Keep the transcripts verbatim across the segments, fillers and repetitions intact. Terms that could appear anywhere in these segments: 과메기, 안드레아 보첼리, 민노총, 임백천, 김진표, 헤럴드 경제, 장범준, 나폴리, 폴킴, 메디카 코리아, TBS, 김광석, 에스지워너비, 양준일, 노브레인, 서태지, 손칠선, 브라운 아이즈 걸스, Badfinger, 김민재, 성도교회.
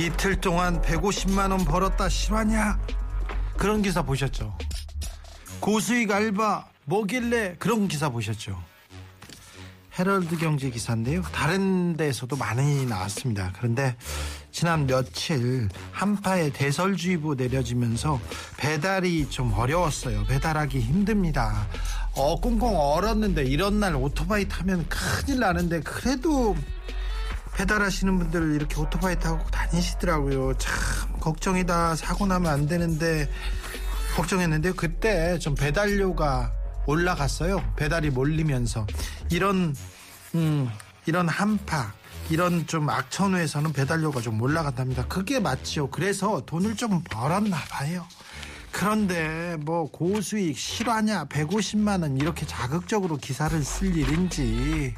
이틀 동안 백오십만 원 벌었다 실화냐? 그런 기사 보셨죠? 고수익 알바 뭐길래? 그런 기사 보셨죠? 헤럴드 경제 기사인데요, 다른 데에서도 많이 나왔습니다. 그런데 지난 며칠 한파에 대설주의보 내려지면서 배달이 좀 어려웠어요. 배달하기 힘듭니다. 어, 꽁꽁 얼었는데 이런 날 오토바이 타면 큰일 나는데 그래도 배달하시는 분들 이렇게 오토바이 타고 다니시더라고요. 참 걱정이다. 사고 나면 안 되는데 걱정했는데 그때 좀 배달료가 올라갔어요. 배달이 몰리면서 이런 음, 이런 한파, 이런 좀 악천후에서는 배달료가 좀 올라간답니다. 그게 맞죠. 그래서 돈을 좀 벌었나 봐요. 그런데 뭐 고수익 실화냐, 백오십만 원 이렇게 자극적으로 기사를 쓸 일인지.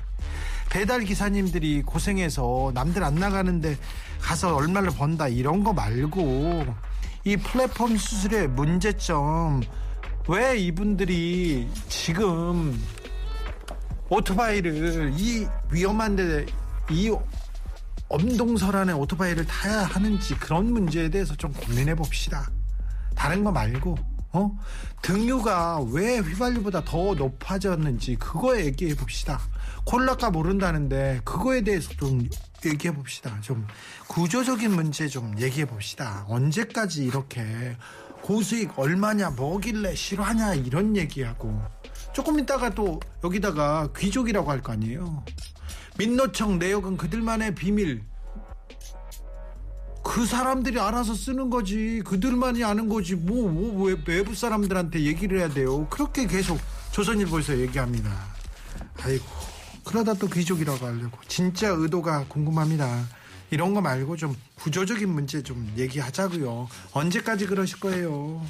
배달 기사님들이 고생해서 남들 안 나가는데 가서 얼마를 번다 이런 거 말고 이 플랫폼 수수료의 문제점, 왜 이분들이 지금 오토바이를 이 위험한데 이 엄동설 안에 오토바이를 타야 하는지 그런 문제에 대해서 좀 고민해 봅시다. 다른 거 말고 어? 등유가 왜 휘발유보다 더 높아졌는지 그거 얘기해 봅시다. 콜라값 모른다는데 그거에 대해서 좀 얘기해 봅시다. 좀 구조적인 문제 좀 얘기해 봅시다. 언제까지 이렇게 고수익 얼마냐, 뭐길래 실화냐 이런 얘기하고, 조금 있다가 또 여기다가 귀족이라고 할 거 아니에요. 민노총 내역은 그들만의 비밀. 그 사람들이 알아서 쓰는 거지, 그들만이 아는 거지 뭐, 뭐 왜 외부 사람들한테 얘기를 해야 돼요. 그렇게 계속 조선일보에서 얘기합니다. 아이고, 그러다 또 귀족이라고 하려고. 진짜 의도가 궁금합니다. 이런 거 말고 좀 구조적인 문제 좀 얘기하자고요. 언제까지 그러실 거예요?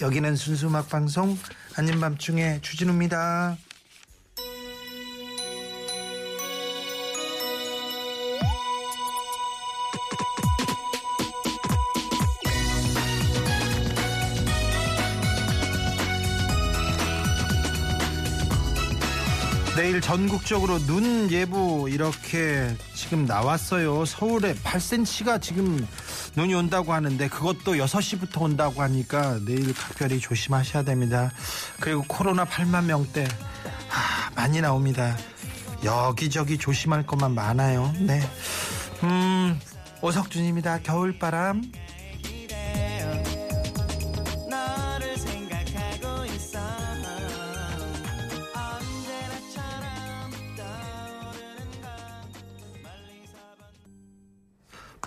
여기는 순수 음악 방송 아닌 밤중에 주진우입니다. 내일 전국적으로 눈 예보 이렇게 지금 나왔어요. 서울에 팔 센티미터가 지금 눈이 온다고 하는데 그것도 여섯 시부터 온다고 하니까 내일 각별히 조심하셔야 됩니다. 그리고 코로나 팔만 명대 하, 많이 나옵니다. 여기저기 조심할 것만 많아요. 네, 음, 오석준입니다. 겨울바람.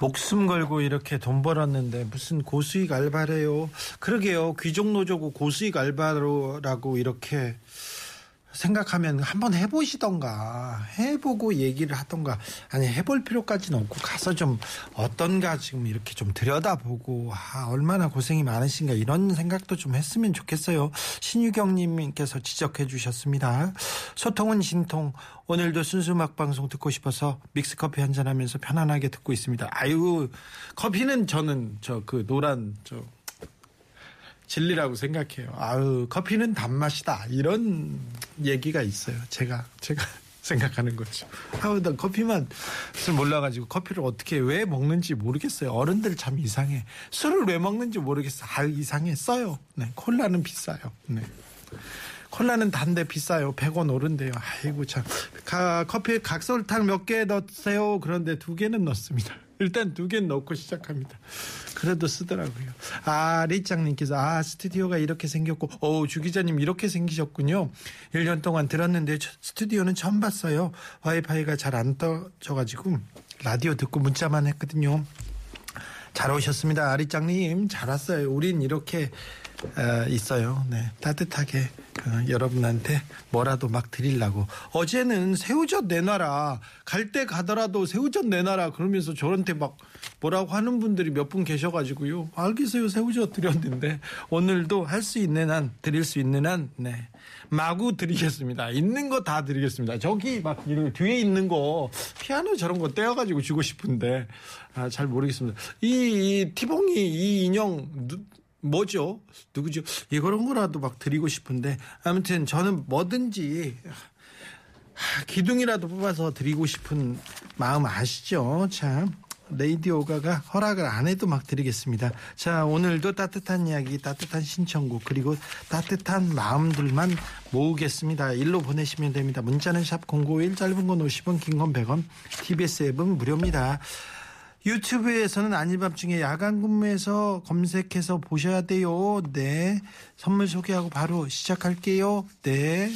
목숨 걸고 이렇게 돈 벌었는데 무슨 고수익 알바래요. 그러게요. 귀족노조고 고수익 알바라고 이렇게 생각하면 한번 해보시던가, 해보고 얘기를 하던가. 아니, 해볼 필요까지는 없고 가서 좀 어떤가 지금 이렇게 좀 들여다보고, 아, 얼마나 고생이 많으신가 이런 생각도 좀 했으면 좋겠어요. 신유경님께서 지적해 주셨습니다. 소통은 신통. 오늘도 순수 음악 방송 듣고 싶어서 믹스커피 한잔하면서 편안하게 듣고 있습니다. 아유, 커피는 저는 저 그 노란 저 진리라고 생각해요. 아유, 커피는 단맛이다 이런 얘기가 있어요. 제가 제가 생각하는 거죠. 아우, 난 커피만 몰라가지고 커피를 어떻게 왜 먹는지 모르겠어요. 어른들 참 이상해. 술을 왜 먹는지 모르겠어요. 아유, 이상해. 써요. 네, 콜라는 비싸요. 네, 콜라는 단데 비싸요. 백 원 오른대요. 아이고 참. 가, 커피에 각설탕 몇 개 넣으세요. 그런데 두 개는 넣습니다. 일단 두 개 넣고 시작합니다. 그래도 쓰더라고요. 아, 리짱님께서, 아, 스튜디오가 이렇게 생겼고, 오, 주 기자님 이렇게 생기셨군요. 일 년 동안 들었는데 스튜디오는 처음 봤어요. 와이파이가 잘 안 떠져가지고 라디오 듣고 문자만 했거든요. 잘 오셨습니다. 아리짱님, 잘 왔어요. 우린 이렇게 어, 있어요. 네, 따뜻하게 어, 여러분한테 뭐라도 막 드리려고. 어제는 새우젓 내놔라, 갈 때 가더라도 새우젓 내놔라 그러면서 저한테 막 뭐라고 하는 분들이 몇 분 계셔가지고요, 알겠어요 새우젓 드렸는데 오늘도 할 수 있는 한, 드릴 수 있는 한, 네, 마구 드리겠습니다. 있는 거 다 드리겠습니다. 저기 막 뒤에 있는 거 피아노 저런 거 떼어가지고 주고 싶은데 아, 잘 모르겠습니다. 이, 이 티봉이 이 인형 누, 뭐죠? 누구죠? 이런 거라도 막 드리고 싶은데, 아무튼 저는 뭐든지 하, 기둥이라도 뽑아서 드리고 싶은 마음 아시죠? 참, 레이디오 가가 허락을 안 해도 막 드리겠습니다. 자, 오늘도 따뜻한 이야기, 따뜻한 신청곡, 그리고 따뜻한 마음들만 모으겠습니다. 일로 보내시면 됩니다. 문자는 샵 공구오일, 짧은 건 오십 원, 긴 건 백 원, 티비에스 앱은 무료입니다. 유튜브에서는 아닌 밤중에 야간 근무에서 검색해서 보셔야 돼요. 네, 선물 소개하고 바로 시작할게요. 네,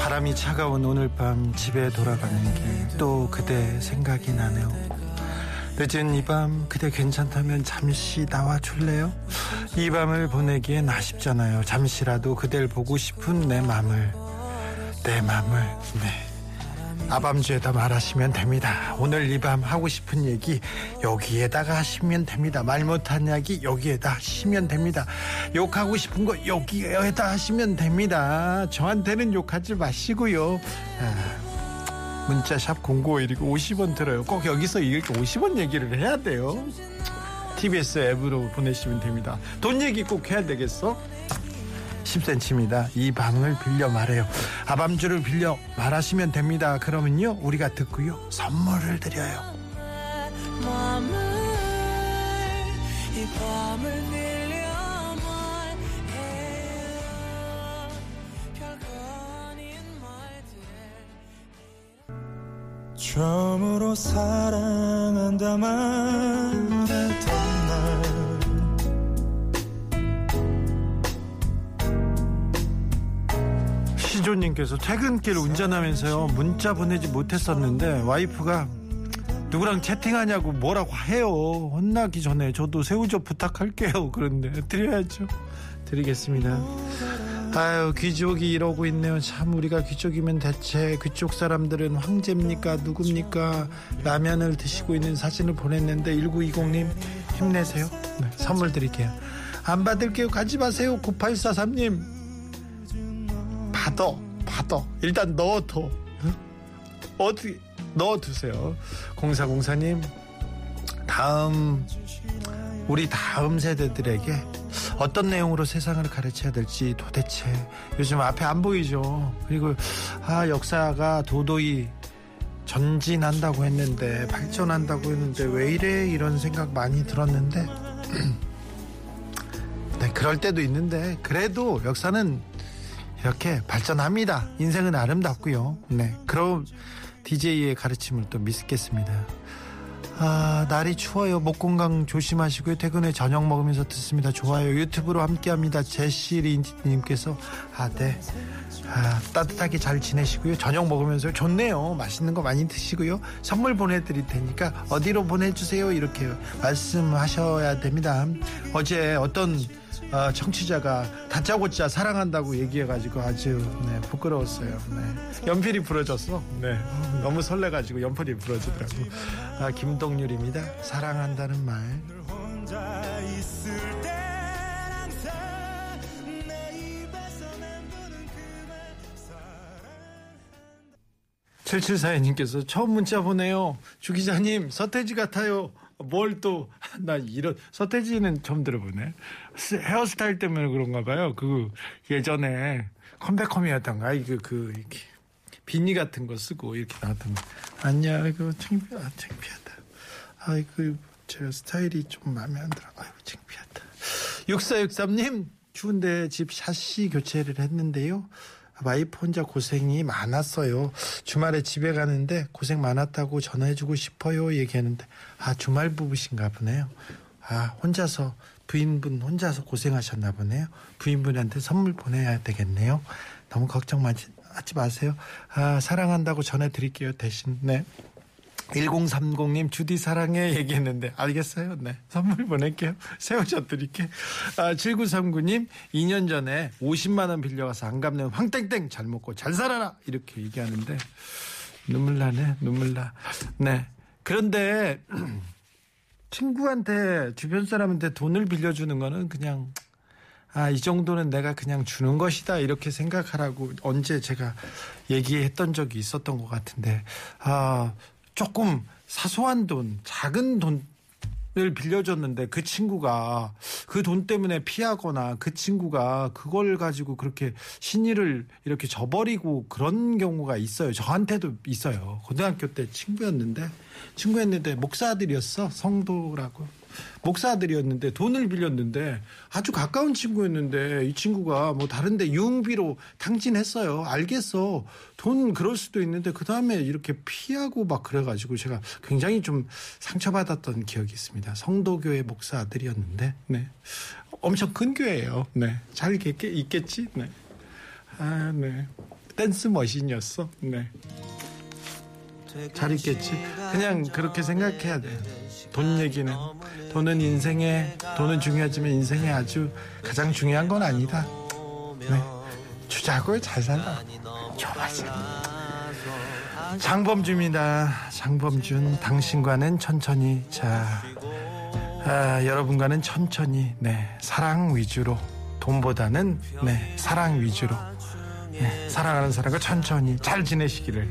바람이 차가운 오늘 밤 집에 돌아가는 길 또 그대 생각이 나네요. 늦은 이 밤 그대 괜찮다면 잠시 나와줄래요? 이 밤을 보내기엔 아쉽잖아요. 잠시라도 그댈 보고 싶은 내 맘을, 내 맘을, 네, 아밤주에다 말하시면 됩니다. 오늘 이 밤 하고 싶은 얘기 여기에다가 하시면 됩니다. 말 못한 이야기 여기에다 하시면 됩니다. 욕하고 싶은 거 여기에다 하시면 됩니다. 저한테는 욕하지 마시고요. 아. 문자 샵 공구오일이고 오십 원 들어요. 꼭 여기서 이렇게 오십 원 얘기를 해야 돼요. 티비에스 앱으로 보내시면 됩니다. 돈 얘기 꼭 해야 되겠어? 십 센티미터입니다. 이 밤을 빌려 말해요. 아밤주를 빌려 말하시면 됩니다. 그러면요, 우리가 듣고요, 선물을 드려요. 처음으로 사랑한다 말했던 날. 시조님께서 퇴근길 운전하면서요 문자 보내지 못했었는데 와이프가 누구랑 채팅하냐고 뭐라고 해요. 혼나기 전에 저도 새우젓 부탁할게요. 그런데 드려야죠. 드리겠습니다. 아유, 귀족이 이러고 있네요. 참, 우리가 귀족이면 대체 귀족 사람들은 황제입니까? 누굽니까? 라면을 드시고 있는 사진을 보냈는데 일구이공님 힘내세요. 네, 선물 드릴게요. 안 받을게요. 가지 마세요. 구팔사삼님 받아, 받아. 일단 넣어둬. 어디 넣어두세요. 공사공사님, 다음 우리 다음 세대들에게 어떤 내용으로 세상을 가르쳐야 될지 도대체 요즘 앞에 안 보이죠. 그리고 아, 역사가 도도히 전진한다고 했는데, 발전한다고 했는데 왜 이래, 이런 생각 많이 들었는데 네, 그럴 때도 있는데 그래도 역사는 이렇게 발전합니다. 인생은 아름답고요. 네, 그럼 디제이의 가르침을 또 믿겠습니다. 아, 날이 추워요. 목 건강 조심하시고요. 퇴근에 저녁 먹으면서 듣습니다. 좋아요. 유튜브로 함께합니다. 제시리님께서 아, 네, 아, 따뜻하게 잘 지내시고요. 저녁 먹으면서 좋네요. 맛있는 거 많이 드시고요. 선물 보내드릴 테니까 어디로 보내주세요, 이렇게 말씀하셔야 됩니다. 어제 어떤 어, 청취자가 다짜고짜 사랑한다고 얘기해가지고 아주 네, 부끄러웠어요. 네, 연필이 부러졌어. 네, 너무 설레가지고 연필이 부러지더라고. 아, 김동률입니다. 사랑한다는 말. 칠칠사이님께서 처음 문자 보내요. 주 기자님 서태지 같아요. 뭘 또, 나 이런, 서태지는 처음 들어보네. 헤어스타일 때문에 그런가 봐요. 그, 예전에 컴백홈이었던가, 이거, 그, 이렇게, 비니 같은 거 쓰고, 이렇게 나왔던 거. 아니야, 이거, 창피, 아, 창피하다. 아이고, 제 스타일이 좀 마음에 안 들어. 아이고, 창피하다. 육사육삼님, 추운데 집 샷시 교체를 했는데요. 와이프 혼자 고생이 많았어요. 주말에 집에 가는데 고생 많았다고 전화해주고 싶어요 얘기하는데 아, 주말 부부신가 보네요. 아, 혼자서 부인분 혼자서 고생하셨나 보네요. 부인분한테 선물 보내야 되겠네요. 너무 걱정 하지 마세요. 아, 사랑한다고 전해드릴게요. 대신 네. 일공삼공님 주디 사랑해 얘기했는데 알겠어요. 네, 선물 보낼게요. 세워져 드릴게. 아, 칠구삼구님 이 년 전에 오십만 원 빌려가서 안 갚는 황땡땡 잘 먹고 잘 살아라 이렇게 얘기하는데 눈물 나네. 눈물 나. 네. 그런데 친구한테 주변 사람한테 돈을 빌려주는 거는 그냥 아, 이 정도는 내가 그냥 주는 것이다 이렇게 생각하라고 언제 제가 얘기했던 적이 있었던 것 같은데 아. 조금 사소한 돈, 작은 돈을 빌려줬는데 그 친구가 그 돈 때문에 피하거나 그 친구가 그걸 가지고 그렇게 신의를 이렇게 저버리고 그런 경우가 있어요. 저한테도 있어요. 고등학교 때 친구였는데 친구였는데 목사들이었어. 성도라고. 목사들이었는데 돈을 빌렸는데 아주 가까운 친구였는데 이 친구가 뭐 다른데 유흥비로 탕진했어요. 알겠어. 돈 그럴 수도 있는데 그 다음에 이렇게 피하고 막 그래가지고 제가 굉장히 좀 상처받았던 기억이 있습니다. 성도교회 목사들이었는데 네, 엄청 큰 교회예요. 네, 잘 있겠지. 네, 아, 네, 댄스 머신이었어. 네, 잘 있겠지. 그냥 그렇게 생각해야 돼. 돈 얘기는. 돈은 인생에, 돈은 중요하지만 인생에 아주 가장 중요한 건 아니다. 네. 주자고 잘 산다. 좋았어. 장범준입니다. 장범준. 당신과는 천천히. 자, 아, 여러분과는 천천히. 네. 사랑 위주로. 돈보다는, 네. 사랑 위주로. 네. 사랑하는 사람과 천천히. 잘 지내시기를.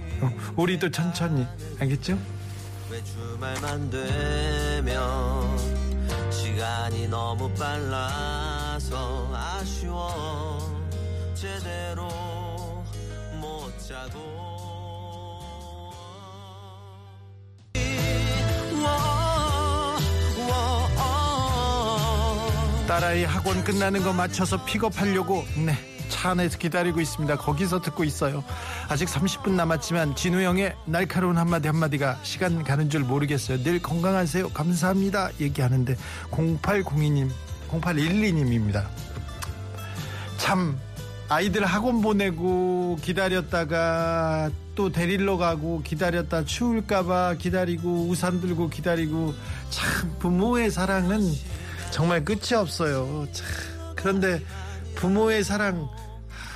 우리도 천천히. 알겠죠? 왜 주말만 되면 시간이 너무 빨라서 아쉬워 제대로 못 자고 딸아이 학원 끝나는 거 맞춰서 픽업하려고 네, 차 안에서 기다리고 있습니다. 거기서 듣고 있어요. 아직 삼십 분 남았지만 진우 형의 날카로운 한마디 한마디가 시간 가는 줄 모르겠어요. 늘 건강하세요. 감사합니다. 얘기하는데 공팔공이님 공팔일이님입니다. 참 아이들 학원 보내고 기다렸다가 또 데리러 가고 기다렸다 추울까봐 기다리고 우산 들고 기다리고 참 부모의 사랑은 정말 끝이 없어요. 참. 그런데 부모의 사랑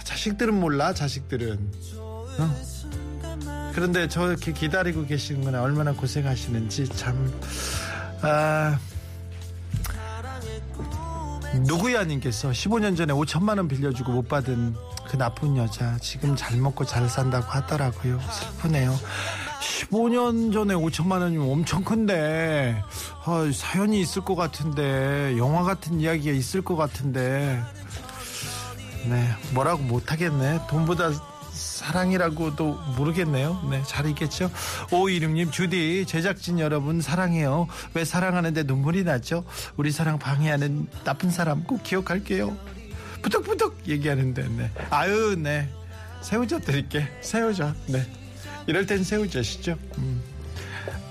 자식들은 몰라. 자식들은 어? 그런데 저렇게 기다리고 계시는 거나 얼마나 고생하시는지 참. 아, 누구야 님께서 십오 년 전에 오천만 원 빌려주고 못 받은 그 나쁜 여자 지금 잘 먹고 잘 산다고 하더라고요. 슬프네요. 십오 년 전에 오천만 원이면 엄청 큰데 아, 사연이 있을 것 같은데 영화 같은 이야기가 있을 것 같은데 네, 뭐라고 못하겠네. 돈보다 사랑이라고도 모르겠네요. 네, 잘 있겠죠. 오이름님 주디 제작진 여러분 사랑해요. 왜 사랑하는데 눈물이 나죠? 우리 사랑 방해하는 나쁜 사람 꼭 기억할게요. 부탁부탁 얘기하는데 네. 아유 네 새우젓 드릴게. 새우젓 네 이럴 땐 새우젓이죠. 음.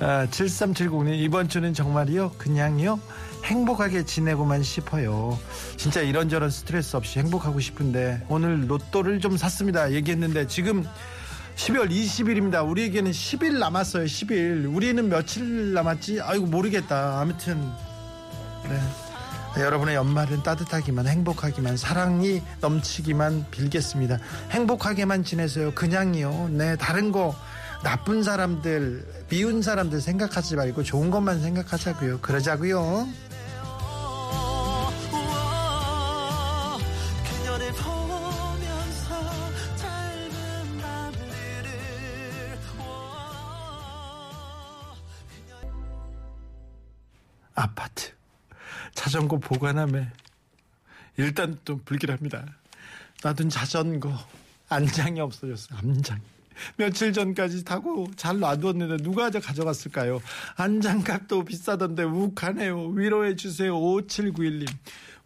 아, 칠삼칠공님 이번 주는 정말이요 그냥요 행복하게 지내고만 싶어요. 진짜 이런저런 스트레스 없이 행복하고 싶은데 오늘 로또를 좀 샀습니다 얘기했는데 지금 십이월 이십일입니다 우리에게는 십 일 남았어요. 십 일 우리는 며칠 남았지? 아이고 모르겠다. 아무튼 네. 여러분의 연말은 따뜻하기만 행복하기만 사랑이 넘치기만 빌겠습니다. 행복하게만 지내세요. 그냥이요. 네, 다른 거 나쁜 사람들 미운 사람들 생각하지 말고 좋은 것만 생각하자고요. 그러자고요. 아파트 자전거 보관함에 일단 좀 불길합니다. 놔둔 자전거 안장이 없어졌어요. 안장 며칠 전까지 타고 잘 놔두었는데 누가 가져갔을까요? 안장값도 비싸던데 욱하네요. 위로해 주세요. 오칠구일님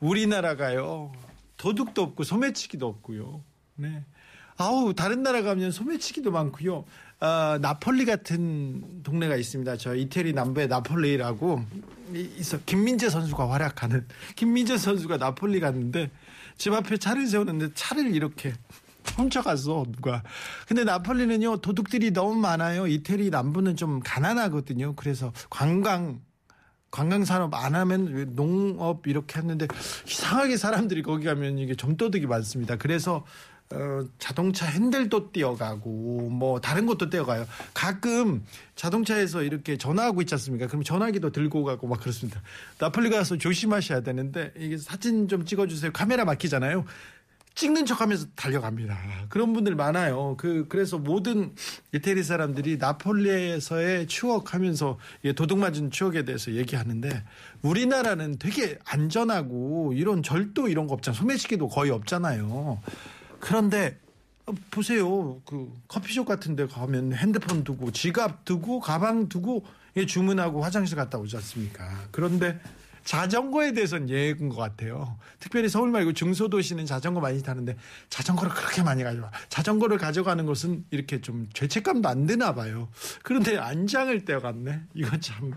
우리나라가요 도둑도 없고 소매치기도 없고요. 네. 아우 다른 나라 가면 소매치기도 많고요. 어, 나폴리 같은 동네가 있습니다. 저 이태리 남부의 나폴리라고 있어. 김민재 선수가 활약하는, 김민재 선수가 나폴리 갔는데 집 앞에 차를 세우는데 차를 이렇게 훔쳐갔어, 누가. 근데 나폴리는요, 도둑들이 너무 많아요. 이태리 남부는 좀 가난하거든요. 그래서 관광 관광산업 안 하면 농업 이렇게 했는데 이상하게 사람들이 거기 가면 이게 점도둑이 많습니다. 그래서 어, 자동차 핸들도 떼어가고 뭐 다른 것도 떼어가요. 가끔 자동차에서 이렇게 전화하고 있지 않습니까? 그럼 전화기도 들고 가고 막 그렇습니다. 나폴리 가서 조심하셔야 되는데, 이게 사진 좀 찍어주세요. 카메라 막히잖아요. 찍는 척하면서 달려갑니다. 그런 분들 많아요. 그 그래서 모든 이태리 사람들이 나폴리에서의 추억하면서 도둑 맞은 추억에 대해서 얘기하는데, 우리나라는 되게 안전하고 이런 절도 이런 거 없잖아요. 소매치기도 거의 없잖아요. 그런데 보세요. 그 커피숍 같은 데 가면 핸드폰 두고 지갑 두고 가방 두고 주문하고 화장실 갔다 오지 않습니까? 그런데 자전거에 대해서는 예인 것 같아요. 특별히 서울 말고 중소도시는 자전거 많이 타는데 자전거를 그렇게 많이 가져와. 자전거를 가져가는 것은 이렇게 좀 죄책감도 안 드나 봐요. 그런데 안장을 떼어갔네. 이거 참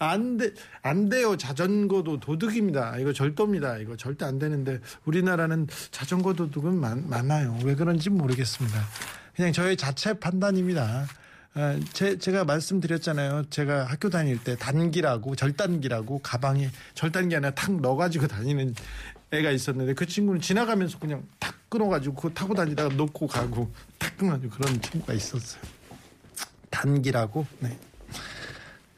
안 돼, 안 돼요. 자전거도 도둑입니다. 이거 절도입니다. 이거 절대 안 되는데 우리나라는 자전거 도둑은 많, 많아요. 왜 그런지 모르겠습니다. 그냥 저의 자체 판단입니다. 제, 제가 말씀드렸잖아요. 제가 학교 다닐 때 단기라고, 절단기라고, 가방에 절단기 하나 탁 넣어가지고 다니는 애가 있었는데, 그 친구는 지나가면서 그냥 탁 끊어가지고 그거 타고 다니다가 놓고 가고 탁 끊어가지고 그런 친구가 있었어요. 단기라고. 네,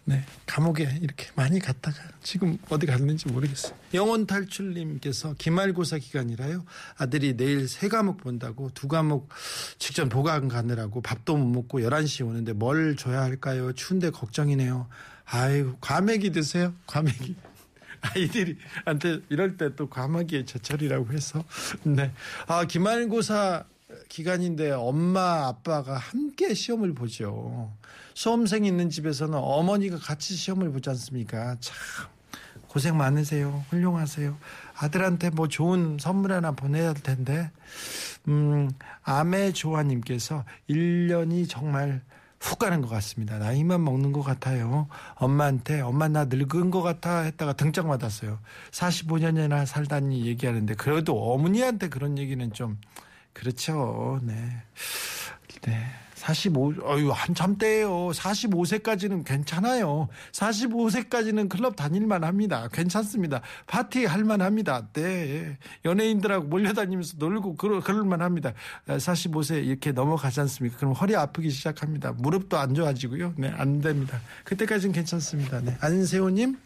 네, 감옥에 이렇게 많이 갔다가 지금 어디 갔는지 모르겠어요. 영원탈출님께서 기말고사 기간이라요, 아들이 내일 세 과목 본다고 두 과목 직전 보강 가느라고 밥도 못 먹고 열한 시에 오는데 뭘 줘야 할까요? 추운데 걱정이네요. 아유, 과메기 드세요. 과메기. 아이들한테 이럴 때 또 과메기의 제철이라고 해서. 네. 아, 기말고사 기간인데 엄마 아빠가 함께 시험을 보죠. 수험생이 있는 집에서는 어머니가 같이 시험을 보지 않습니까? 참 고생 많으세요. 훌륭하세요. 아들한테 뭐 좋은 선물 하나 보내야 할 텐데. 음, 아메조아님께서 일 년이 정말 훅 가는 것 같습니다. 나이만 먹는 것 같아요. 엄마한테 엄마 나 늙은 것 같아 했다가 등짝 맞았어요. 사십오 년이나 살다니 얘기하는데, 그래도 어머니한테 그런 얘기는 좀 그렇죠. 네. 네. 사십오, 어유 한참 때예요. 사십오 세까지는 괜찮아요. 사십오 세까지는 클럽 다닐만 합니다. 괜찮습니다. 파티 할만 합니다. 네. 연예인들하고 몰려다니면서 놀고 그럴, 그럴만 합니다. 사십오 세 이렇게 넘어가지 않습니까? 그럼 허리 아프기 시작합니다. 무릎도 안 좋아지고요. 네, 안 됩니다. 그때까지는 괜찮습니다. 네. 안세호님,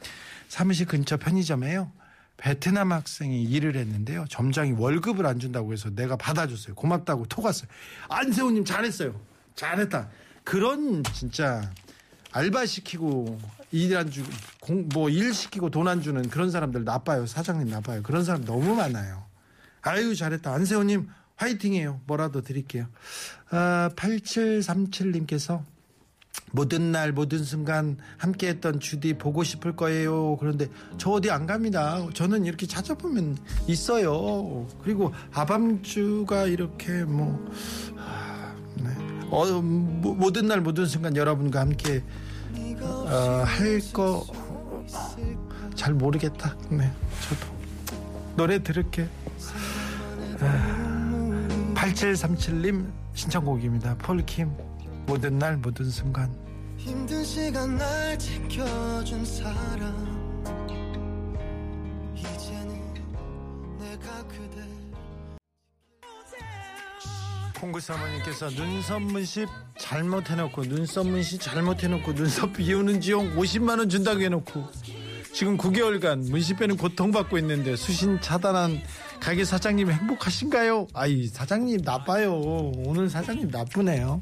사무실 근처 편의점에요, 베트남 학생이 일을 했는데요, 점장이 월급을 안 준다고 해서 내가 받아줬어요. 고맙다고 토갔어요. 안세호님 잘했어요. 잘했다. 그런 진짜 알바 시키고 일 안 주고 뭐 일 시키고 돈 안 주는 그런 사람들 나빠요. 사장님 나빠요. 그런 사람 너무 많아요. 아유 잘했다. 안세호님 화이팅해요. 뭐라도 드릴게요. 아, 팔칠삼칠님께서 모든 날 모든 순간 함께했던 주디 보고 싶을 거예요. 그런데 저 어디 안 갑니다. 저는 이렇게 찾아보면 있어요. 그리고 아밤주가 이렇게 뭐, 아, 네. 어, 모든 날 모든 순간 여러분과 함께 어, 할 거 잘 모르겠다. 네, 저도 노래 들을게. 아, 팔칠삼칠님 신청곡입니다. 폴킴 모든 날 모든 순간. 힘든 시간 날 지켜준 사람, 이제는 내가 그대. 공구사모님께서 눈썹 문신 잘못해놓고 눈썹 문신 잘못해놓고 눈썹 비우는 지용 오십만 원 준다고 해놓고 지금 구 개월간 문신 빼는 고통받고 있는데 수신 차단한 가게 사장님 행복하신가요? 아이 사장님 나빠요. 오늘 사장님 나쁘네요.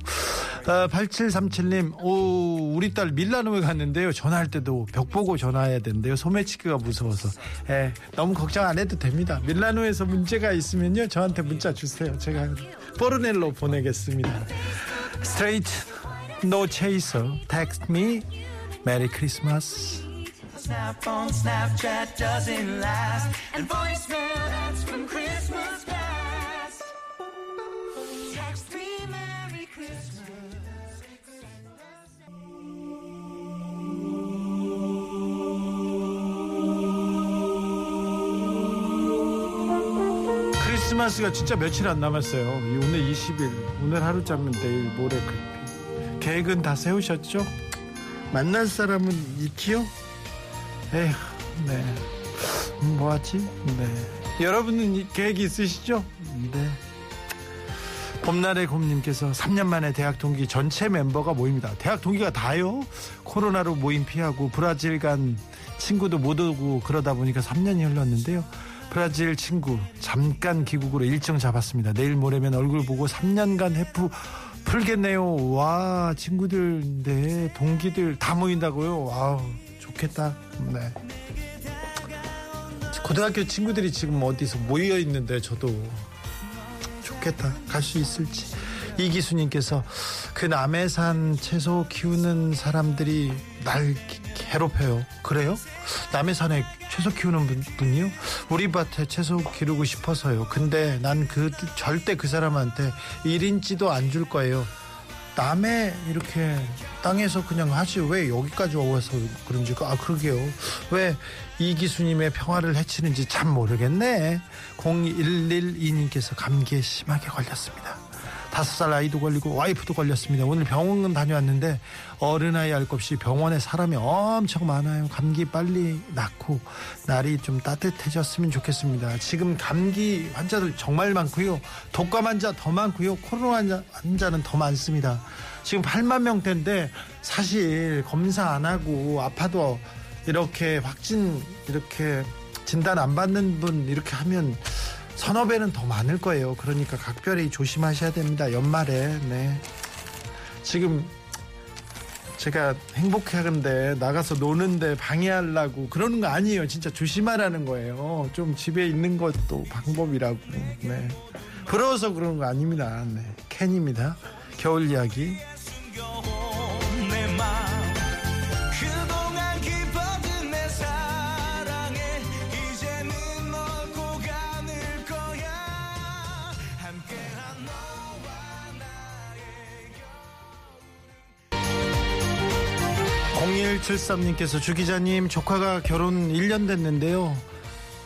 아, 팔칠삼칠님, 오, 우리 딸 밀라노에 갔는데요, 전화할 때도 벽 보고 전화해야 된대요. 소매치기가 무서워서. 에, 너무 걱정 안 해도 됩니다. 밀라노에서 문제가 있으면요 저한테 문자 주세요. 제가 포르넬로 보내겠습니다. 스트레이트 노 체이서 텍스트 미 메리 크리스마스. 크리스마스가 진짜 며칠 안 남았어요. 오늘 이십 일, 오늘 하루 짜면 내일 모레 그리피. 계획은 다 세우셨죠? 만날 사람은 있지요? 에휴, 네. 뭐하지? 네. 여러분은 계획이 있으시죠? 네. 봄날의 곰님께서 삼 년 만에 대학 동기 전체 멤버가 모입니다. 대학 동기가 다요. 코로나로 모임 피하고 브라질 간 친구도 못 오고 그러다 보니까 삼 년이 흘렀는데요. 브라질 친구 잠깐 귀국으로 일정 잡았습니다. 내일 모레면 얼굴 보고 삼 년간 해프 풀겠네요. 와, 친구들, 네, 동기들 다 모인다고요. 와우, 좋겠다. 네. 고등학교 친구들이 지금 어디서 모여 있는데 저도 좋겠다. 갈 수 있을지. 이기수님께서 그 남해산 채소 키우는 사람들이 날 괴롭혀요. 그래요? 남해산에 채소 키우는 분, 분이요? 우리 밭에 채소 기르고 싶어서요. 근데 난 그 절대 그 사람한테 일 인치도 안 줄 거예요. 남의 이렇게 땅에서 그냥 하지 왜 여기까지 와서 그런지. 아, 그러게요. 왜 이기수님의 평화를 해치는지 참 모르겠네. 공일일이 님께서 감기에 심하게 걸렸습니다. 다섯 살 아이도 걸리고 와이프도 걸렸습니다. 오늘 병원 다녀왔는데 어른아이 할 것 없이 병원에 사람이 엄청 많아요. 감기 빨리 낫고 날이 좀 따뜻해졌으면 좋겠습니다. 지금 감기 환자들 정말 많고요. 독감 환자 더 많고요. 코로나 환자, 환자는 더 많습니다. 지금 팔만 명대인데 사실 검사 안 하고 아파도 이렇게 확진 이렇게 진단 안 받는 분 이렇게 하면 서너 배는 더 많을 거예요. 그러니까 각별히 조심하셔야 됩니다. 연말에. 네. 지금 제가 행복한데 나가서 노는데 방해하려고 그러는 거 아니에요. 진짜 조심하라는 거예요. 좀 집에 있는 것도 방법이라고. 네. 부러워서 그런 거 아닙니다. 네. 캔입니다. 겨울 이야기. 공일칠삼 님께서 주 기자님, 조카가 결혼 일 년 됐는데요,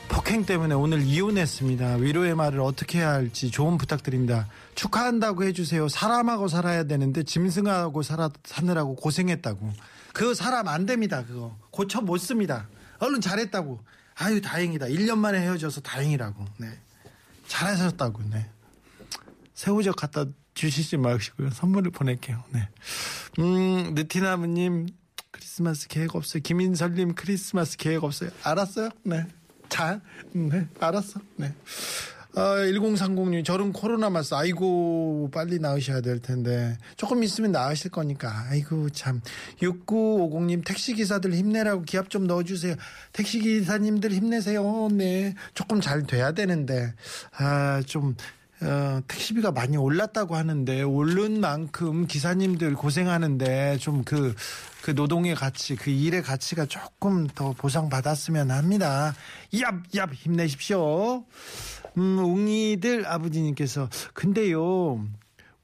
폭행 때문에 오늘 이혼했습니다. 위로의 말을 어떻게 해야 할지 조언 부탁드립니다. 축하한다고 해주세요. 사람하고 살아야 되는데 짐승하고 살아, 사느라고 고생했다고. 그 사람 안 됩니다. 그거 고쳐 못 씁니다. 얼른 잘했다고. 아유, 다행이다. 일 년 만에 헤어져서 다행이라고. 네, 잘하셨다고. 네, 새우젓 갖다 주시지 마시고요. 선물을 보낼게요. 네. 음, 느티나무님, 크리스마스 계획 없어요. 김인설님, 크리스마스 계획 없어요. 알았어요? 네. 자, 네. 알았어. 네. 어, 일공삼공 님, 저는 코로나 맞서. 아이고, 빨리 나으셔야 될 텐데. 조금 있으면 나으실 거니까. 아이고, 참. 육구오공 님, 택시기사들 힘내라고 기합 좀 넣어주세요. 택시기사님들 힘내세요. 네. 조금 잘 돼야 되는데. 아, 좀. 어, 택시비가 많이 올랐다고 하는데 오른 만큼 기사님들 고생하는데 좀 그 그 노동의 가치, 그 일의 가치가 조금 더 보상받았으면 합니다. 얍얍, 힘내십시오. 음, 웅이들 아버지님께서 근데요,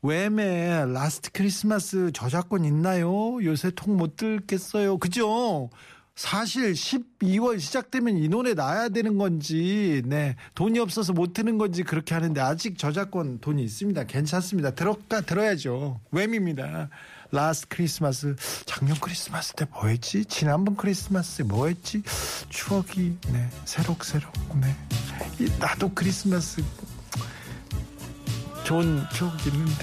웸의 라스트 크리스마스 저작권 있나요? 요새 통 못 들겠어요. 그죠? 사실 십이월 시작되면 이 노래 나야 되는 건지, 네, 돈이 없어서 못 트는 건지 그렇게 하는데 아직 저작권 돈이 있습니다. 괜찮습니다. 들어가 들어야죠. 웸입니다. 라스트 크리스마스. 작년 크리스마스 때 뭐했지? 지난번 크리스마스 때 뭐했지? 추억이 네 새록새록. 네, 나도 크리스마스 좋은 추억이 있는데.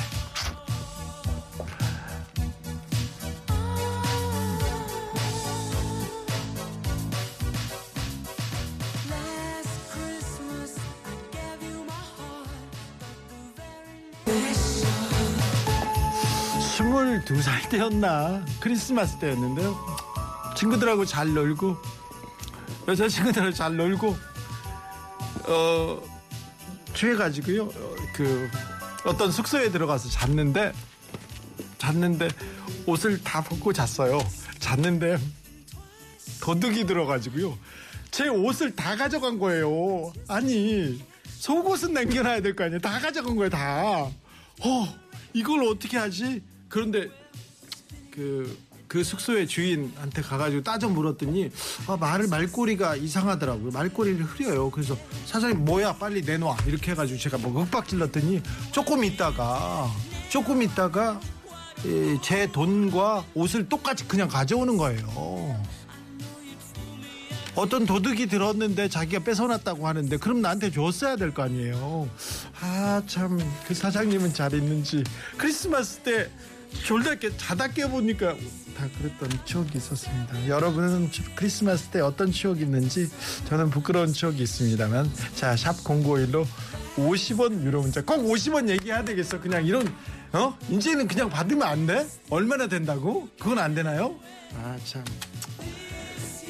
스물두 살 때였나, 크리스마스 때였는데요. 친구들하고 잘 놀고, 여자친구들하고 잘 놀고, 어, 취해가지고요, 어, 그, 어떤 숙소에 들어가서 잤는데, 잤는데, 옷을 다 벗고 잤어요. 잤는데, 도둑이 들어가지고요, 제 옷을 다 가져간 거예요. 아니, 속옷은 남겨놔야 될 거 아니에요. 다 가져간 거예요, 다. 어, 이걸 어떻게 하지? 그런데 그 그 숙소의 주인한테 가가지고 따져 물었더니 아, 말을 말꼬리가 이상하더라고요. 말꼬리를 흐려요. 그래서 사장님 뭐야 빨리 내놔 이렇게 해가지고 제가 뭐 윽박질렀더니 조금 있다가 조금 있다가 제 돈과 옷을 똑같이 그냥 가져오는 거예요. 어떤 도둑이 들었는데 자기가 뺏어놨다고 하는데 그럼 나한테 줬어야 될 거 아니에요. 아, 참 그 사장님은 잘 있는지. 크리스마스 때 졸다 깨, 자다 깨보니까 다 그랬던 추억이 있었습니다. 여러분은 크리스마스 때 어떤 추억이 있는지, 저는 부끄러운 추억이 있습니다만, 자, 샵 공구오일로 오십 원 유료 문자. 꼭 오십 원 얘기해야 되겠어. 그냥 이런, 어? 이제는 그냥 받으면 안 돼? 얼마나 된다고? 그건 안 되나요? 아, 참.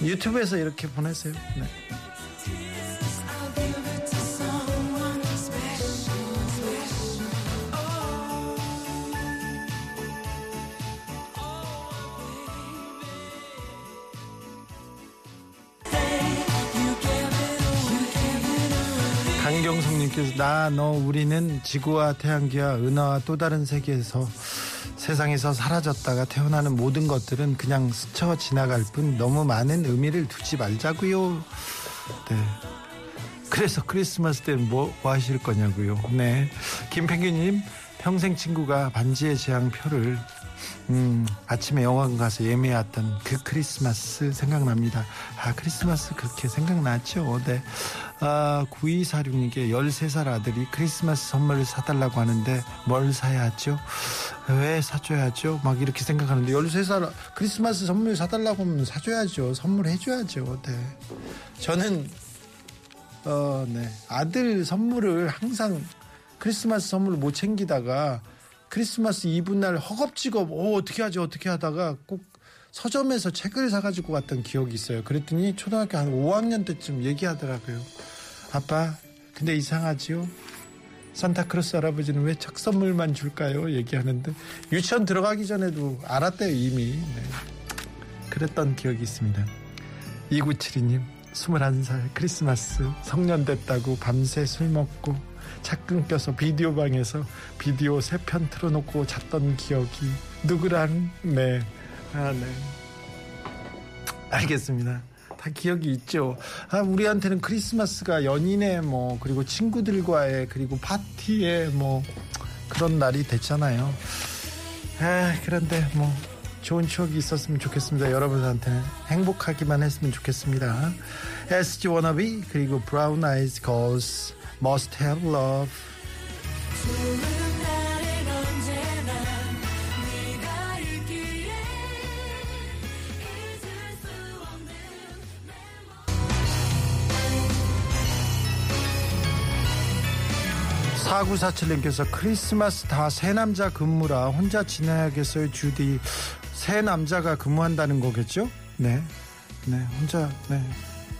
유튜브에서 이렇게 보내세요. 네. 강경성님께서 나 너 우리는 지구와 태양계와 은하와 또 다른 세계에서 세상에서 사라졌다가 태어나는 모든 것들은 그냥 스쳐 지나갈 뿐 너무 많은 의미를 두지 말자고요. 네. 그래서 크리스마스 때 뭐, 뭐 하실 거냐고요. 네. 김팽규님 평생 친구가 반지의 제왕 표를 음, 아침에 영화관 가서 예매했던 그 크리스마스 생각납니다. 아, 크리스마스 그렇게 생각나죠. 네. 아, 구이사육에게 열세 살 아들이 크리스마스 선물을 사달라고 하는데 뭘 사야 하죠? 왜 사줘야죠? 막 이렇게 생각하는데 열세 살 크리스마스 선물 사달라고 하면 사줘야죠. 선물해줘야죠. 네. 저는 어, 네. 아들 선물을 항상 크리스마스 선물을 못 챙기다가 크리스마스 이브 날 허겁지겁 어, 어떻게 하지 어떻게 하다가 꼭 서점에서 책을 사가지고 갔던 기억이 있어요. 그랬더니 초등학교 한 오 학년 때쯤 얘기하더라고요. 아빠 근데 이상하지요? 산타크로스 할아버지는 왜 책 선물만 줄까요? 얘기하는데 유치원 들어가기 전에도 알았대요 이미. 네. 그랬던 기억이 있습니다. 이구칠이 님 스물한 살 크리스마스 성년 됐다고 밤새 술 먹고 차 끊겨서 비디오 방에서 비디오 세 편 틀어놓고 잤던 기억이 누구랑. 네. 아, 네. 알겠습니다. 다 기억이 있죠. 아, 우리한테는 크리스마스가 연인의 뭐 그리고 친구들과의 그리고 파티의 뭐 그런 날이 됐잖아요. 아, 그런데 뭐 좋은 추억이 있었으면 좋겠습니다. 여러분한테는 행복하기만 했으면 좋겠습니다. 에스지워너비 그리고 브라운 아이즈 걸스 Must Have Love. 사구사칠님께서 크리스마스 다 새 남자 근무라 혼자 지내야겠어요 주디. 새 남자가 근무한다는 거겠죠? 네, 네 혼자. 네.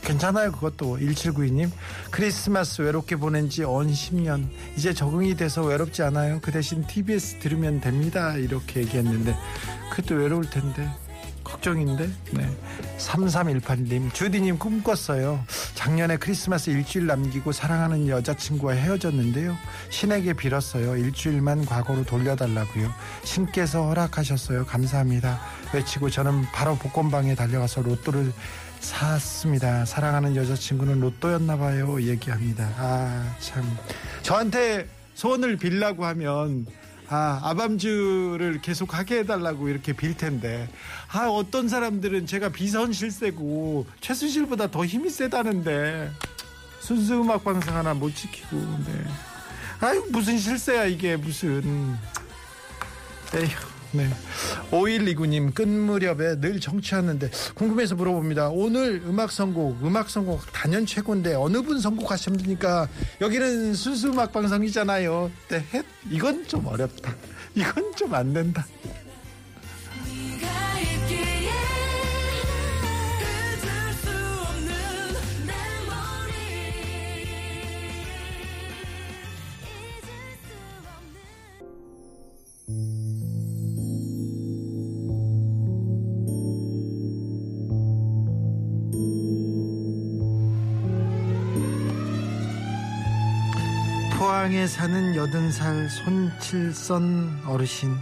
괜찮아요 그것도. 일칠구이 님 크리스마스 외롭게 보낸 지 언 십 년 이제 적응이 돼서 외롭지 않아요. 그 대신 티비에스 들으면 됩니다 이렇게 얘기했는데 그것도 외로울 텐데 걱정인데. 네. 삼삼일팔 님 주디님 꿈꿨어요. 작년에 크리스마스 일주일 남기고 사랑하는 여자친구와 헤어졌는데요 신에게 빌었어요. 일주일만 과거로 돌려달라고요. 신께서 허락하셨어요. 감사합니다 외치고 저는 바로 복권방에 달려가서 로또를 샀습니다. 사랑하는 여자친구는 로또였나봐요 얘기합니다. 아, 참 저한테 소원을 빌라고 하면 아, 아밤주를 계속 하게 해달라고 이렇게 빌텐데 아, 어떤 사람들은 제가 비선실세고 최순실보다 더 힘이 세다는데 순수 음악방송 하나 못 지키고. 네. 아유 무슨 실세야 이게 무슨. 에휴. 네. 오일이구 님 끝 무렵에 늘 청취하는데 궁금해서 물어봅니다. 오늘 음악 선곡 음악 선곡 단연 최고인데 어느 분 선곡하십니까? 여기는 순수 음악 방송이잖아요. 네, 헷. 이건 좀 어렵다. 이건 좀 안 된다. 포항에 사는 여든 살 손칠선 어르신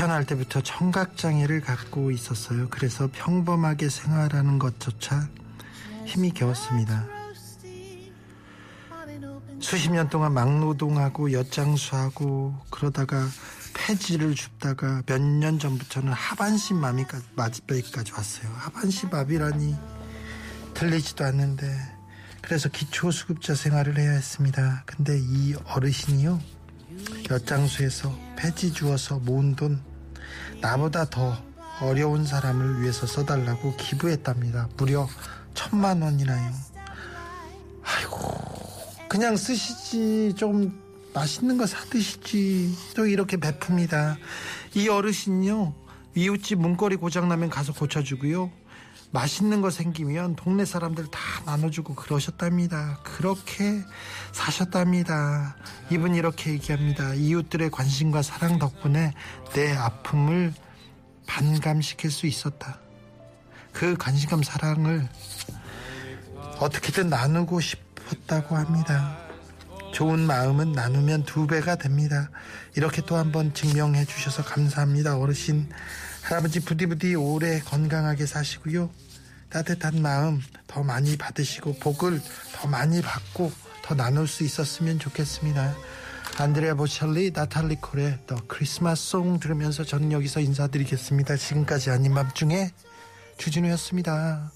태어날 때부터 청각장애를 갖고 있었어요. 그래서 평범하게 생활하는 것조차 힘이 겨웠습니다. 수십 년 동안 막노동하고 엿장수하고 그러다가 폐지를 줍다가 몇 년 전부터는 하반신 마비까지 왔어요. 하반신 마비라니 들리지도 않는데, 그래서 기초수급자 생활을 해야 했습니다. 근데 이 어르신이요, 엿장수에서 폐지 주워서 모은 돈 나보다 더 어려운 사람을 위해서 써달라고 기부했답니다. 무려 천만 원이나요. 아이고, 그냥 쓰시지, 좀 맛있는 거 사드시지, 또 이렇게 베풉니다. 이 어르신요, 이웃집 문고리 고장나면 가서 고쳐주고요, 맛있는 거 생기면 동네 사람들 다 나눠주고 그러셨답니다. 그렇게 사셨답니다. 이분 이렇게 얘기합니다. 이웃들의 관심과 사랑 덕분에 내 아픔을 반감시킬 수 있었다. 그 관심감 사랑을 어떻게든 나누고 싶었다고 합니다. 좋은 마음은 나누면 두 배가 됩니다. 이렇게 또 한 번 증명해 주셔서 감사합니다. 어르신, 할아버지 부디부디 오래 건강하게 사시고요, 따뜻한 마음 더 많이 받으시고 복을 더 많이 받고 더 나눌 수 있었으면 좋겠습니다. 안드레아 보첼리, 나탈리 콜의 더 크리스마스 송 들으면서 저는 여기서 인사드리겠습니다. 지금까지 아닌 밤중에 주진우였습니다.